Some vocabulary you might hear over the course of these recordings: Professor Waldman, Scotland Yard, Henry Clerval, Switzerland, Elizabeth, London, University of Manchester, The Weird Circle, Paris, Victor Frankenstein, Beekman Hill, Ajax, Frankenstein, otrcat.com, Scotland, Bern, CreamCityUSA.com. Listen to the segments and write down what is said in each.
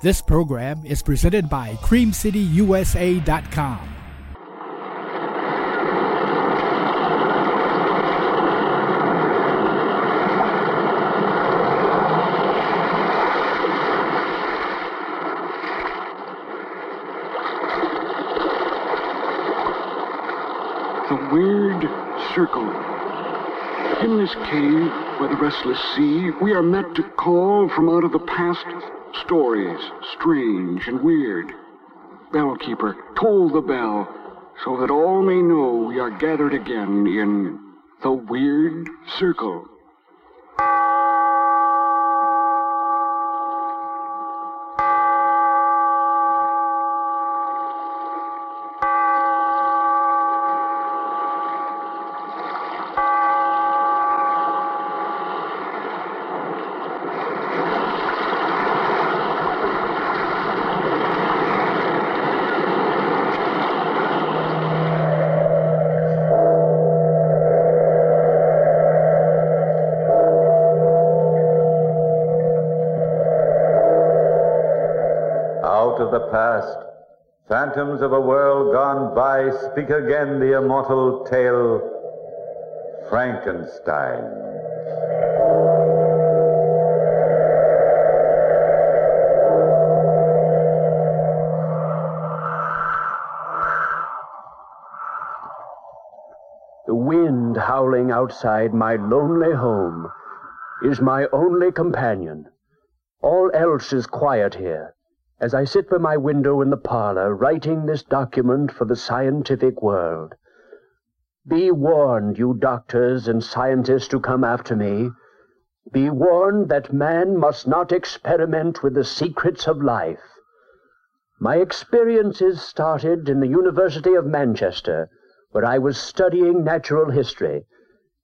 This program is presented by CreamCityUSA.com. The Weird Circle. In this cave by the restless sea, we are meant to call from out of the past stories, strange and weird. Bellkeeper, toll the bell, so that all may know we are gathered again in the Weird Circle. Phantoms of a world gone by, speak again the immortal tale, Frankenstein. The wind howling outside my lonely home is my only companion. All else is quiet here, as I sit by my window in the parlor, writing this document for the scientific world. Be warned, you doctors and scientists who come after me. Be warned that man must not experiment with the secrets of life. My experiences started in the University of Manchester, where I was studying natural history.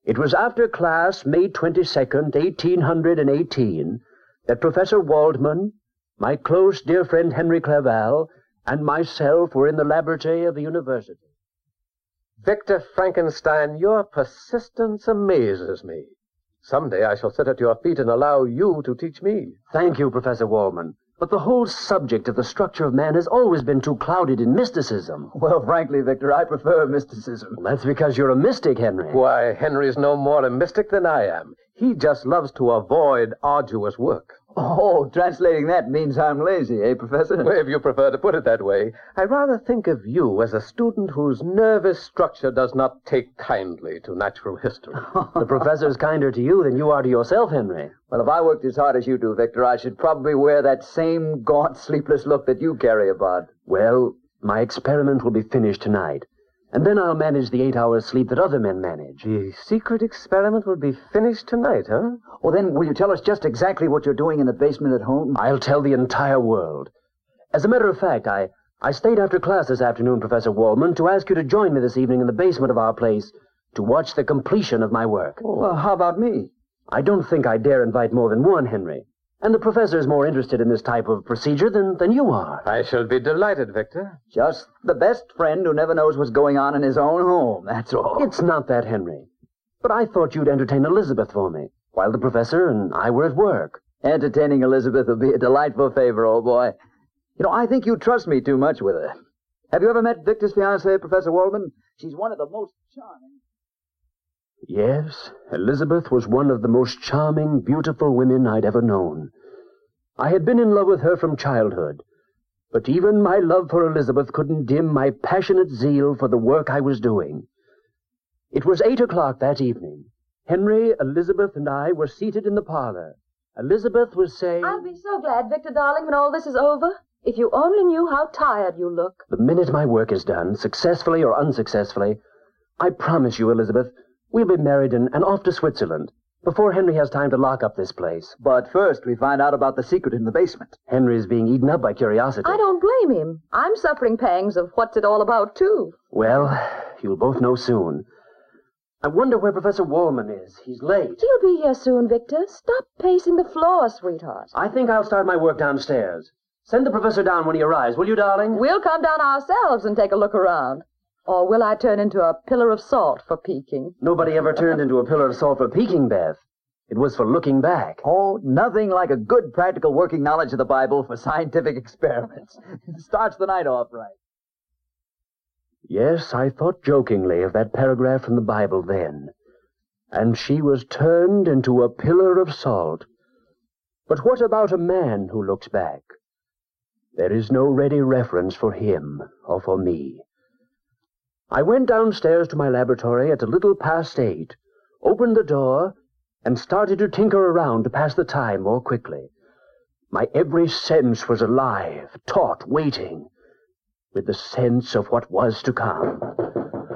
It was after class, May 22nd, 1818, that Professor Waldman, my close dear friend Henry Clerval, and myself were in the laboratory of the university. Victor Frankenstein, your persistence amazes me. Someday I shall sit at your feet and allow you to teach me. Thank you, Professor Waldman. But the whole subject of the structure of man has always been too clouded in mysticism. Well, frankly, Victor, I prefer mysticism. Well, that's because you're a mystic, Henry. Why, Henry's no more a mystic than I am. He just loves to avoid arduous work. Oh, translating that means I'm lazy, eh, Professor? Well, if you prefer to put it that way. I rather think of you as a student whose nervous structure does not take kindly to natural history. The professor's kinder to you than you are to yourself, Henry. Well, if I worked as hard as you do, Victor, I should probably wear that same gaunt, sleepless look that you carry about. Well, my experiment will be finished tonight, and then I'll manage the 8 hours sleep that other men manage. The secret experiment will be finished tonight, huh? Well, then, will you tell us just exactly what you're doing in the basement at home? I'll tell the entire world. As a matter of fact, I stayed after class this afternoon, Professor Waldman, to ask you to join me this evening in the basement of our place to watch the completion of my work. Oh. Well, how about me? I don't think I dare invite more than one, Henry. And the professor is more interested in this type of procedure than you are. I shall be delighted, Victor. Just the best friend who never knows what's going on in his own home, that's all. It's not that, Henry. But I thought you'd entertain Elizabeth for me, while the professor and I were at work. Entertaining Elizabeth would be a delightful favor, old boy. You know, I think you trust me too much with her. Have you ever met Victor's fiancée, Professor Waldman? She's one of the most charming... Yes, Elizabeth was one of the most charming, beautiful women I'd ever known. I had been in love with her from childhood, but even my love for Elizabeth couldn't dim my passionate zeal for the work I was doing. It was 8 o'clock that evening. Henry, Elizabeth, and I were seated in the parlor. Elizabeth was saying... I'll be so glad, Victor, darling, when all this is over. If you only knew how tired you look. The minute my work is done, successfully or unsuccessfully, I promise you, Elizabeth... we'll be married and off to Switzerland before Henry has time to lock up this place. But first we find out about the secret in the basement. Henry's being eaten up by curiosity. I don't blame him. I'm suffering pangs of what's it all about, too. Well, you'll both know soon. I wonder where Professor Waldman is. He's late. He'll be here soon, Victor. Stop pacing the floor, sweetheart. I think I'll start my work downstairs. Send the professor down when he arrives, will you, darling? We'll come down ourselves and take a look around. Or will I turn into a pillar of salt for peeking? Nobody ever turned into a pillar of salt for peeking, Beth. It was for looking back. Oh, nothing like a good practical working knowledge of the Bible for scientific experiments. It starts the night off right. Yes, I thought jokingly of that paragraph from the Bible then. And she was turned into a pillar of salt. But what about a man who looks back? There is no ready reference for him or for me. I went downstairs to my laboratory at a little past 8, opened the door, and started to tinker around to pass the time more quickly. My every sense was alive, taut, waiting, with the sense of what was to come.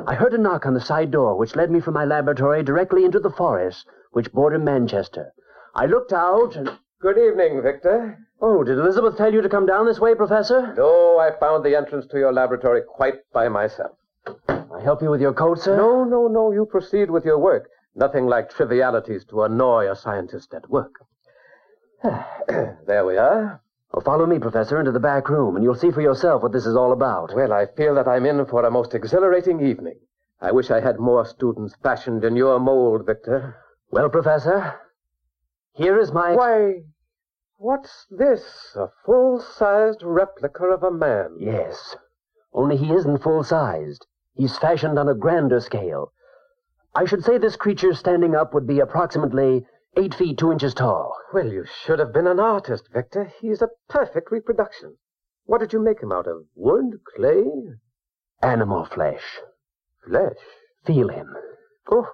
I heard a knock on the side door, which led me from my laboratory directly into the forest, which bordered Manchester. I looked out and... Good evening, Victor. Oh, did Elizabeth tell you to come down this way, Professor? No, I found the entrance to your laboratory quite by myself. Can I help you with your coat, sir? No, you proceed with your work. Nothing like trivialities to annoy a scientist at work. There we are. Oh, follow me, Professor, into the back room, and you'll see for yourself what this is all about. Well, I feel that I'm in for a most exhilarating evening. I wish I had more students fashioned in your mold, Victor. Well, Professor, here is my... Why, what's this? A full-sized replica of a man? Yes, only he isn't full-sized. He's fashioned on a grander scale. I should say this creature standing up would be approximately 8 feet 2 inches tall. Well, you should have been an artist, Victor. He's a perfect reproduction. What did you make him out of? Wood? Clay? Animal flesh. Flesh? Feel him. Oh,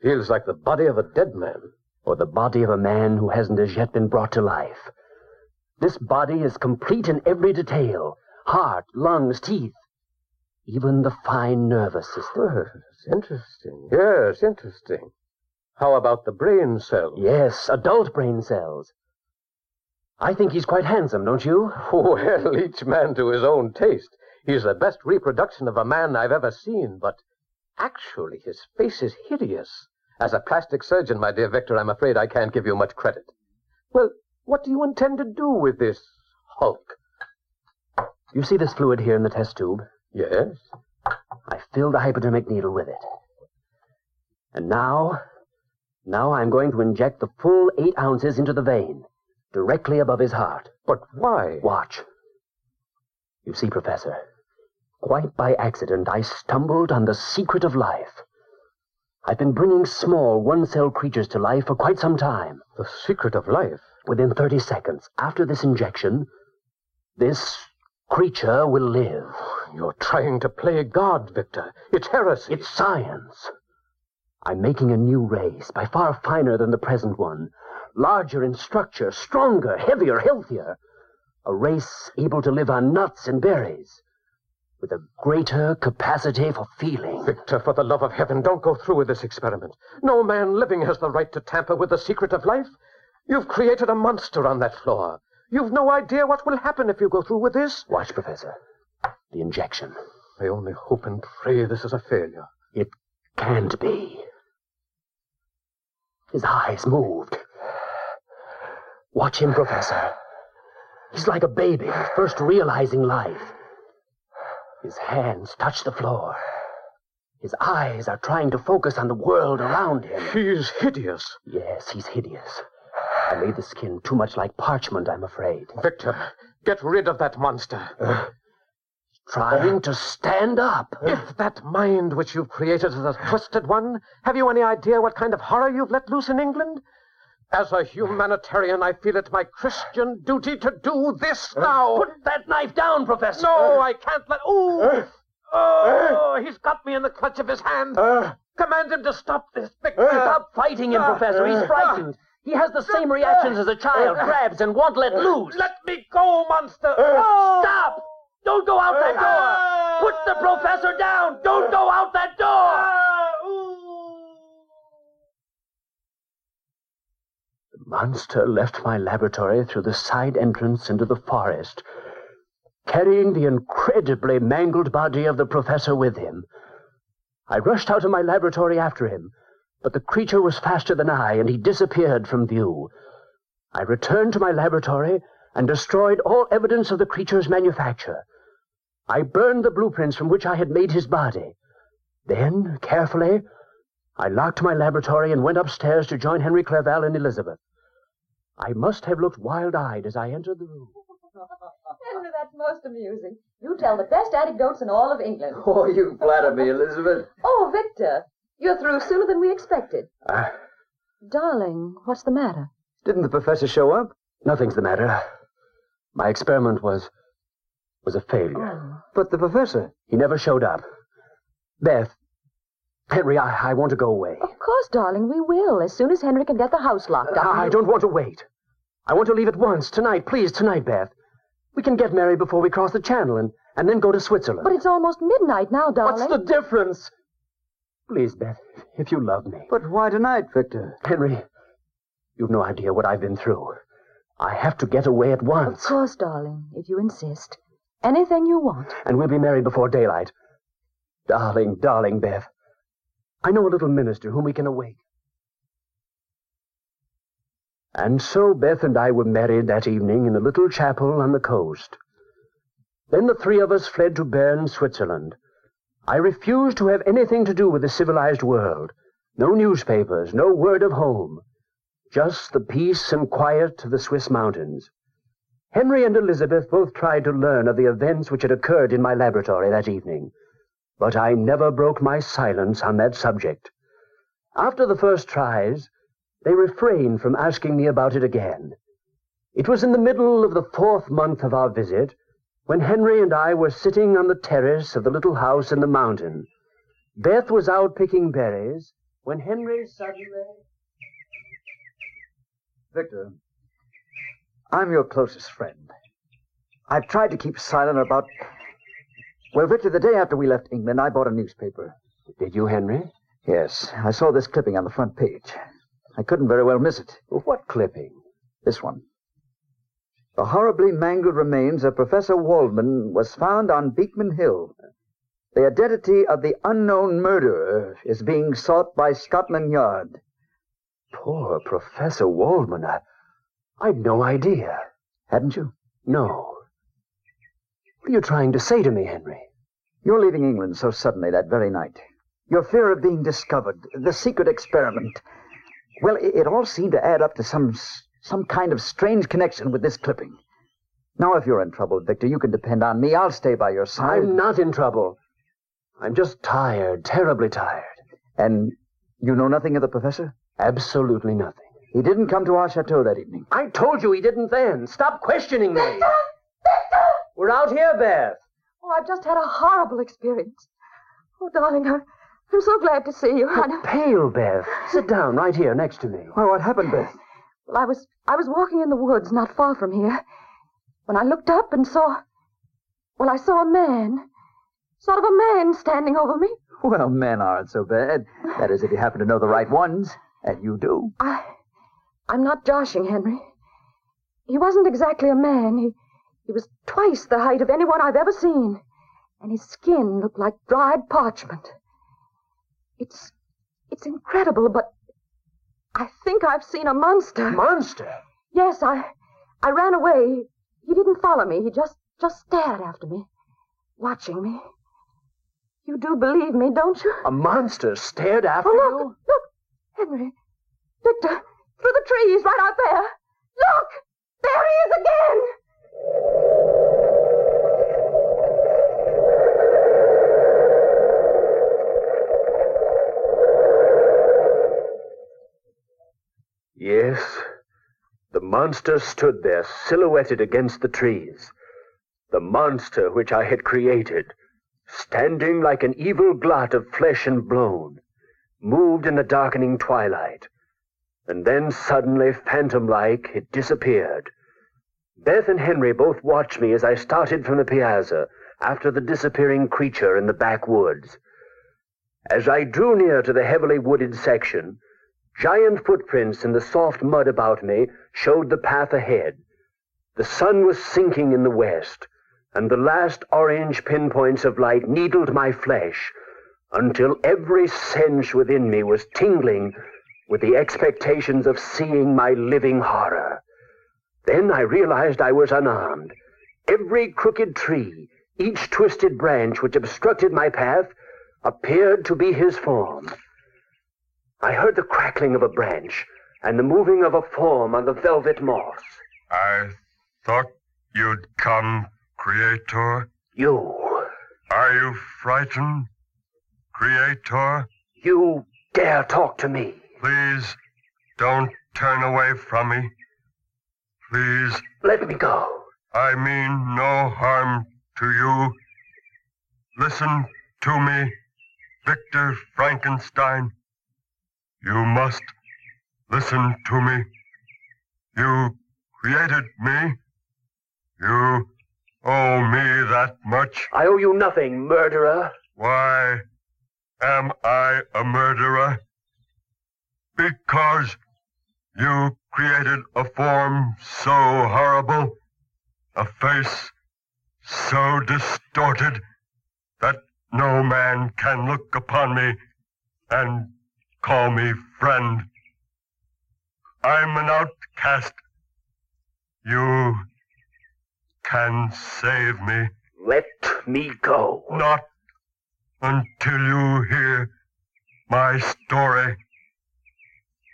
feels like the body of a dead man. Or the body of a man who hasn't as yet been brought to life. This body is complete in every detail. Heart, lungs, teeth. Even the fine nervous system. Oh, it's interesting. Yes, interesting. How about the brain cells? Yes, adult brain cells. I think he's quite handsome, don't you? Well, each man to his own taste. He's the best reproduction of a man I've ever seen, but actually his face is hideous. As a plastic surgeon, my dear Victor, I'm afraid I can't give you much credit. Well, what do you intend to do with this hulk? You see this fluid here in the test tube? Yes. I filled a hypodermic needle with it. And now I'm going to inject the full 8 ounces into the vein, directly above his heart. But why? Watch. You see, Professor, quite by accident, I stumbled on the secret of life. I've been bringing small one-cell creatures to life for quite some time. The secret of life? Within 30 seconds, after this injection, this creature will live. You're trying to play God, Victor. It's heresy. It's science. I'm making a new race, by far finer than the present one. Larger in structure, stronger, heavier, healthier. A race able to live on nuts and berries. With a greater capacity for feeling. Victor, for the love of heaven, don't go through with this experiment. No man living has the right to tamper with the secret of life. You've created a monster on that floor. You've no idea what will happen if you go through with this. Watch, Professor. The injection. I only hope and pray this is a failure. It can't be. His eyes moved. Watch him, Professor. He's like a baby, first realizing life. His hands touch the floor. His eyes are trying to focus on the world around him. He's hideous. Yes, he's hideous. I made the skin too much like parchment, I'm afraid. Victor, get rid of that monster. Trying to stand up. If that mind which you've created is a twisted one, have you any idea what kind of horror you've let loose in England? As a humanitarian, I feel it my Christian duty to do this now. Put that knife down, Professor. No, I can't let... Oh, he's got me in the clutch of his hand. Command him to stop this, Victor. Stop fighting him, Professor. He's frightened. He has the same reactions as a child, grabs and won't let loose. Let me go, monster. Stop! Don't go out that door! Put the professor down! Don't go out that door! The monster left my laboratory through the side entrance into the forest, carrying the incredibly mangled body of the professor with him. I rushed out of my laboratory after him, but the creature was faster than I, and he disappeared from view. I returned to my laboratory and destroyed all evidence of the creature's manufacture. I burned the blueprints from which I had made his body. Then, carefully, I locked my laboratory and went upstairs to join Henry Clerval and Elizabeth. I must have looked wild-eyed as I entered the room. Henry, that's most amusing. You tell the best anecdotes in all of England. Oh, you flatter me, Elizabeth. Oh, Victor, you're through sooner than we expected. Darling, what's the matter? Didn't the professor show up? Nothing's the matter. My experiment was a failure. Oh. But the professor? He never showed up. Beth, Henry, I want to go away. Of course, darling, we will, as soon as Henry can get the house locked up. I don't want to wait. I want to leave at once, tonight. Please, tonight, Beth. We can get married before we cross the channel and then go to Switzerland. But it's almost midnight now, darling. What's the difference? Please, Beth, if you love me. But why tonight, Victor? Henry, you've no idea what I've been through. I have to get away at once. Of course, darling, if you insist. Anything you want. And we'll be married before daylight. Darling, darling Beth, I know a little minister whom we can awake. And so Beth and I were married that evening in a little chapel on the coast. Then the three of us fled to Bern, Switzerland. I refused to have anything to do with the civilized world. No newspapers, no word of home. Just the peace and quiet of the Swiss mountains. Henry and Elizabeth both tried to learn of the events which had occurred in my laboratory that evening. But I never broke my silence on that subject. After the first tries, they refrained from asking me about it again. It was in the middle of the fourth month of our visit when Henry and I were sitting on the terrace of the little house in the mountain. Beth was out picking berries when Henry suddenly... Victor, I'm your closest friend. I've tried to keep silent about... Well, Victor, the day after we left England, I bought a newspaper. Did you, Henry? Yes, I saw this clipping on the front page. I couldn't very well miss it. What clipping? This one. The horribly mangled remains of Professor Waldman was found on Beekman Hill. The identity of the unknown murderer is being sought by Scotland Yard. Poor Professor Waldman. I'd no idea. Hadn't you? No. What are you trying to say to me, Henry? You're leaving England so suddenly that very night. Your fear of being discovered, the secret experiment... Well, it all seemed to add up to some kind of strange connection with this clipping. Now, if you're in trouble, Victor, you can depend on me. I'll stay by your side. I'm not in trouble. I'm just tired, terribly tired. And you know nothing of the professor? Absolutely nothing. He didn't come to our chateau that evening. I told you he didn't then. Stop questioning me. Victor! Victor! We're out here, Beth. Oh, I've just had a horrible experience. Oh, darling, I'm so glad to see you, honey. You're pale, Beth. Sit down right here next to me. Why, what happened, Beth? Well, I was walking in the woods not far from here when I looked up and saw a man, sort of a man standing over me. Well, men aren't so bad. That is, if you happen to know the right ones, and you do. I'm not joshing, Henry. He wasn't exactly a man. He was twice the height of anyone I've ever seen, and his skin looked like dried parchment. It's incredible, but I think I've seen a monster. Monster? Yes, I ran away. He didn't follow me. He just stared after me, watching me. You do believe me, don't you? A monster stared after you? Oh, look, Henry, Victor, through the trees right out there. Look, there he is again. Yes, the monster stood there, silhouetted against the trees. The monster which I had created, standing like an evil blot of flesh and bone, moved in the darkening twilight. And then suddenly, phantom-like, it disappeared. Beth and Henry both watched me as I started from the piazza after the disappearing creature in the backwoods. As I drew near to the heavily wooded section, giant footprints in the soft mud about me showed the path ahead. The sun was sinking in the west, and the last orange pinpoints of light needled my flesh until every sense within me was tingling with the expectations of seeing my living horror. Then I realized I was unarmed. Every crooked tree, each twisted branch which obstructed my path, appeared to be his form. I heard the crackling of a branch and the moving of a form on the velvet moss. I thought you'd come, Creator. You. Are you frightened, Creator? You dare talk to me. Please don't turn away from me. Please. Let me go. I mean no harm to you. Listen to me, Victor Frankenstein. You must listen to me. You created me. You owe me that much. I owe you nothing, murderer. Why am I a murderer? Because you created a form so horrible, a face so distorted that no man can look upon me and call me friend. I'm an outcast. You can save me. Let me go. Not until you hear my story.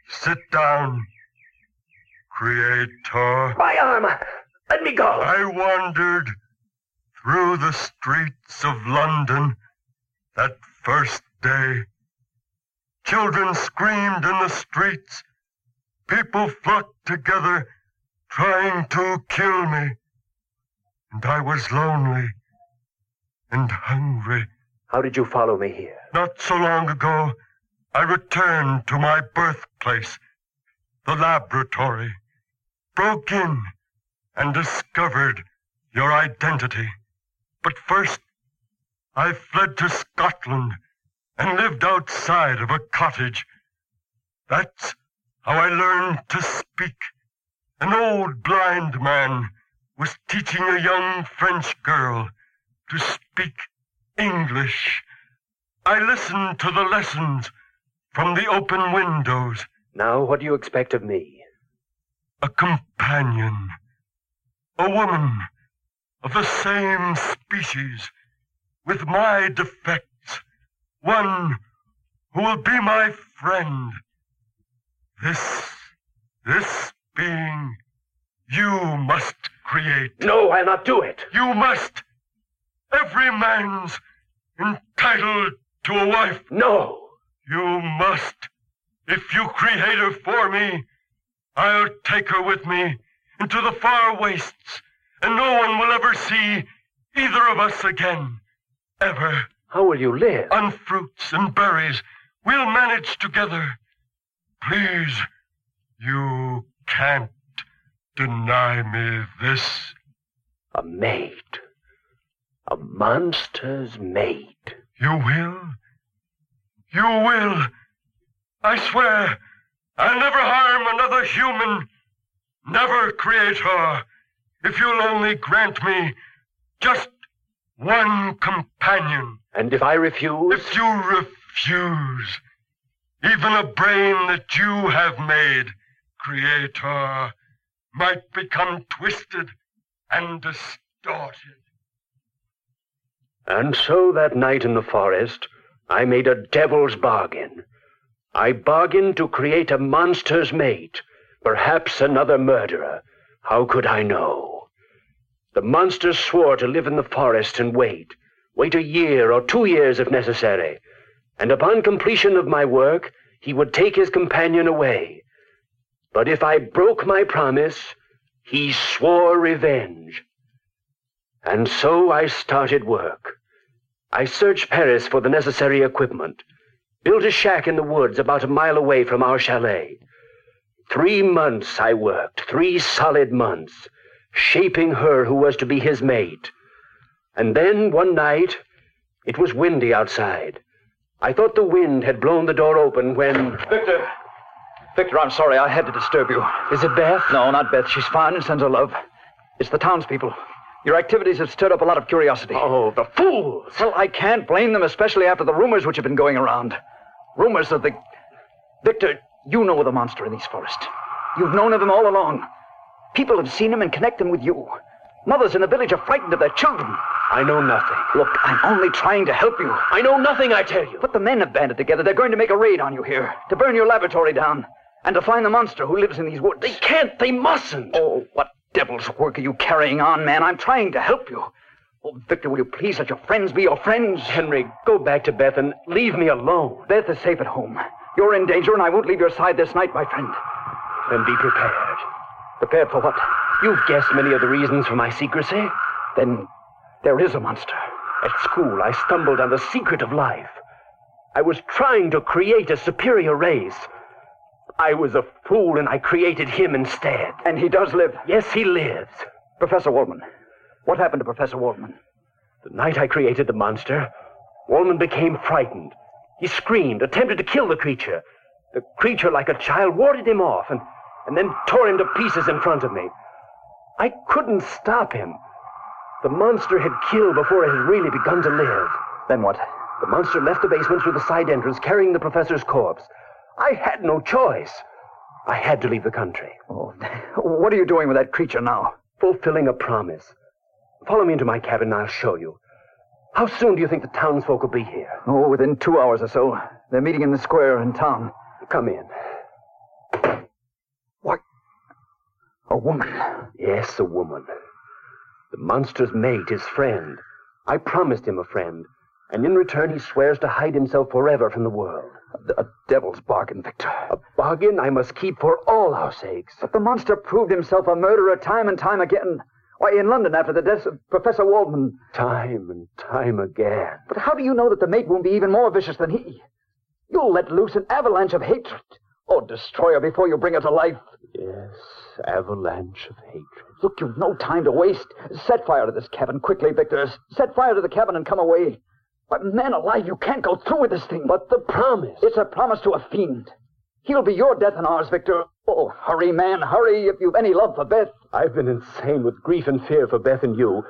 Sit down, Creator. My arm! Let me go! I wandered through the streets of London that first day. Children screamed in the streets. People flocked together, trying to kill me. And I was lonely and hungry. How did you follow me here? Not so long ago, I returned to my birthplace, the laboratory, broke in and discovered your identity. But first, I fled to Scotland and lived outside of a cottage. That's how I learned to speak. An old blind man was teaching a young French girl to speak English. I listened to the lessons from the open windows. Now, what do you expect of me? A companion. A woman of the same species, with my defects. One who will be my friend. This being, you must create. No, I'll not do it. You must. Every man's entitled to a wife. No. You must. If you create her for me, I'll take her with me into the far wastes, and no one will ever see either of us again. Ever. How will you live? On fruits and berries. We'll manage together. Please, you can't deny me this. A maid. A monster's maid. You will? You will. I swear, I'll never harm another human. Never, Creator. If you'll only grant me just one companion. And if I refuse? If you refuse, even a brain that you have made, Creator, might become twisted and distorted. And so that night in the forest, I made a devil's bargain. I bargained to create a monster's mate, perhaps another murderer. How could I know? The monster swore to live in the forest and wait a year or 2 years if necessary, and upon completion of my work, he would take his companion away. But if I broke my promise, he swore revenge. And so I started work. I searched Paris for the necessary equipment, built a shack in the woods about a mile away from our chalet. 3 months I worked, 3 solid months, shaping her who was to be his mate. And then one night, it was windy outside. I thought the wind had blown the door open when... Victor, I'm sorry, I had to disturb you. Is it Beth? No, not Beth. She's fine and sends her love. It's the townspeople. Your activities have stirred up a lot of curiosity. Oh, the fools! Well, I can't blame them, especially after the rumors which have been going around. Rumors of the... Victor, you know the monster in these forests. You've known of him all along. People have seen him and connect him with you. Mothers in the village are frightened of their children. I know nothing. Look, I'm only trying to help you. I know nothing, I tell you. But the men have banded together. They're going to make a raid on you here, to burn your laboratory down, and to find the monster who lives in these woods. They can't. They mustn't. Oh, what devil's work are you carrying on, man? I'm trying to help you. Oh, Victor, will you please let your friends be your friends? Henry, go back to Beth and leave me alone. Beth is safe at home. You're in danger, and I won't leave your side this night, my friend. Then be prepared. Prepared for what? You've guessed many of the reasons for my secrecy. Then there is a monster. At school, I stumbled on the secret of life. I was trying to create a superior race. I was a fool, and I created him instead. And he does live? Yes, he lives. Professor Waldman. What happened to Professor Waldman? The night I created the monster, Waldman became frightened. He screamed, attempted to kill the creature. The creature, like a child, warded him off and then tore him to pieces in front of me. I couldn't stop him. The monster had killed before it had really begun to live. Then what? The monster left the basement through the side entrance, carrying the professor's corpse. I had no choice. I had to leave the country. Oh, what are you doing with that creature now? Fulfilling a promise. Follow me into my cabin and I'll show you. How soon do you think the townsfolk will be here? Oh, within 2 hours or so. They're meeting in the square in town. Come in. What? A woman? Yes, a woman. The monster's mate, his friend. I promised him a friend, and in return he swears to hide himself forever from the world. A devil's bargain, Victor. A bargain I must keep for all our sakes. But the monster proved himself a murderer time and time again. Why, in London, after the death of Professor Waldman. Time and time again. But how do you know that the mate won't be even more vicious than he? You'll let loose an avalanche of hatred. Oh, destroy her before you bring her to life. Yes, avalanche of hatred. Look, you've no time to waste. Set fire to this cabin quickly, Victor. Set fire to the cabin and come away. But man alive, you can't go through with this thing. But the promise. It's a promise to a fiend. He'll be your death and ours, Victor. Oh, hurry, man, hurry, if you've any love for Beth. I've been insane with grief and fear for Beth and you.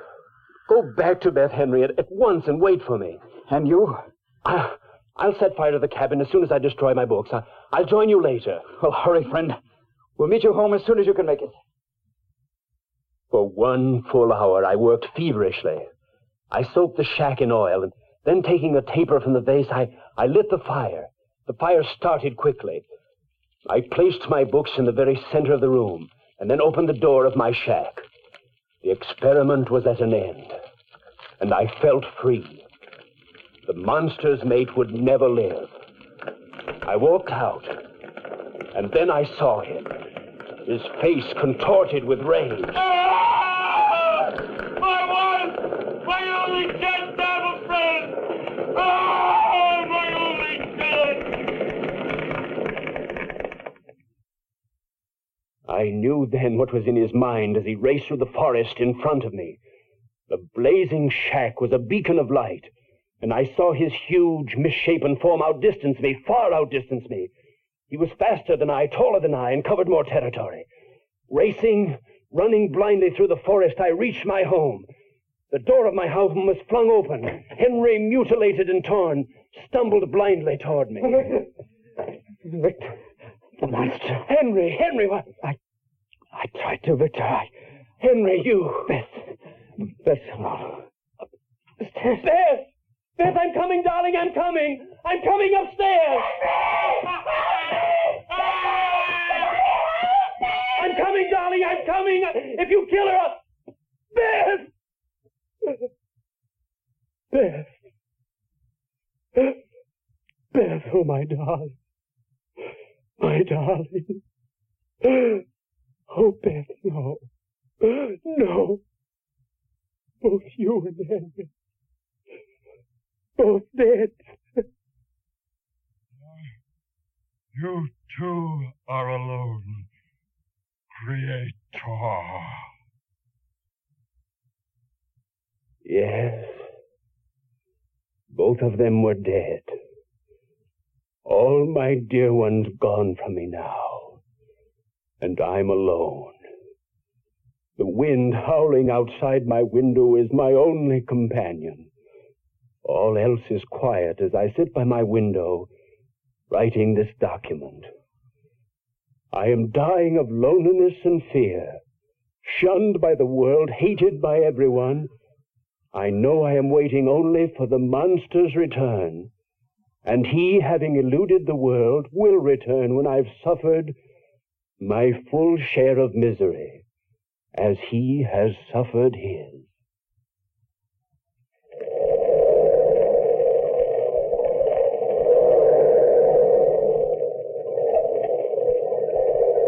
Go back to Beth, Henry, at once and wait for me. And you? I'll set fire to the cabin as soon as I destroy my books. I'll join you later. Well, hurry, friend. We'll meet you home as soon as you can make it. For 1 full hour, I worked feverishly. I soaked the shack in oil, and then taking a taper from the vase, I lit the fire. The fire started quickly. I placed my books in the very center of the room and then opened the door of my shack. The experiment was at an end, and I felt free. The monster's mate would never live. I walked out, and then I saw him, his face contorted with rage. Ah! My wife! My only dead devil friend! Ah! I knew then what was in his mind as he raced through the forest in front of me. The blazing shack was a beacon of light, and I saw his huge, misshapen form outdistance me, far outdistance me. He was faster than I, taller than I, and covered more territory. Racing, running blindly through the forest, I reached my home. The door of my home was flung open. Henry, mutilated and torn, stumbled blindly toward me. Victor. The monster. Henry, what? I tried to, Victor. Henry, you. Beth, no. Upstairs. Beth, I'm coming, darling, I'm coming. I'm coming upstairs. I'm coming, darling, I'm coming. If you kill her, Beth, oh, my darling. My darling. Oh, Beth, no. No. Both you and Henry. Both dead. You two are alone, Creator. Yes. Both of them were dead. All my dear ones gone from me now, and I'm alone. The wind howling outside my window is my only companion. All else is quiet as I sit by my window, writing this document. I am dying of loneliness and fear, shunned by the world, hated by everyone. I know I am waiting only for the monster's return, and he, having eluded the world, will return when I've suffered my full share of misery, as he has suffered his.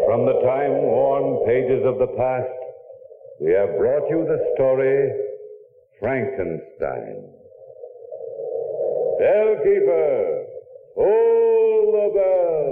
From the time-worn pages of the past, we have brought you the story, Frankenstein. Bellkeeper, hold the bell.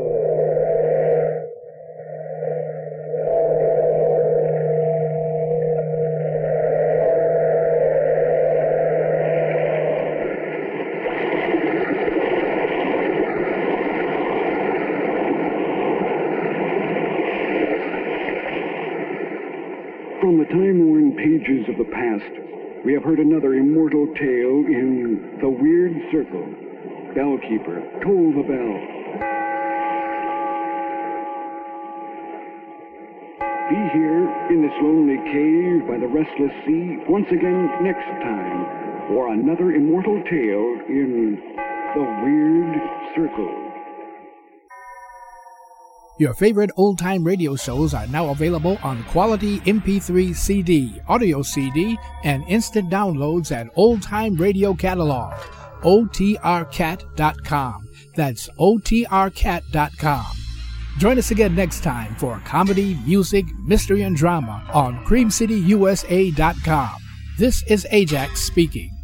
From the time-worn pages of the past, we have heard another immortal tale in The Weird Circle. Bellkeeper, toll the bell. Be here in this lonely cave by the restless sea once again next time for another immortal tale in The Weird Circle. Your favorite old-time radio shows are now available on quality MP3 CD, audio CD, and instant downloads at Old Time Radio Catalog, otrcat.com. That's otrcat.com. Join us again next time for comedy, music, mystery, and drama on CreamCityUSA.com. This is Ajax speaking.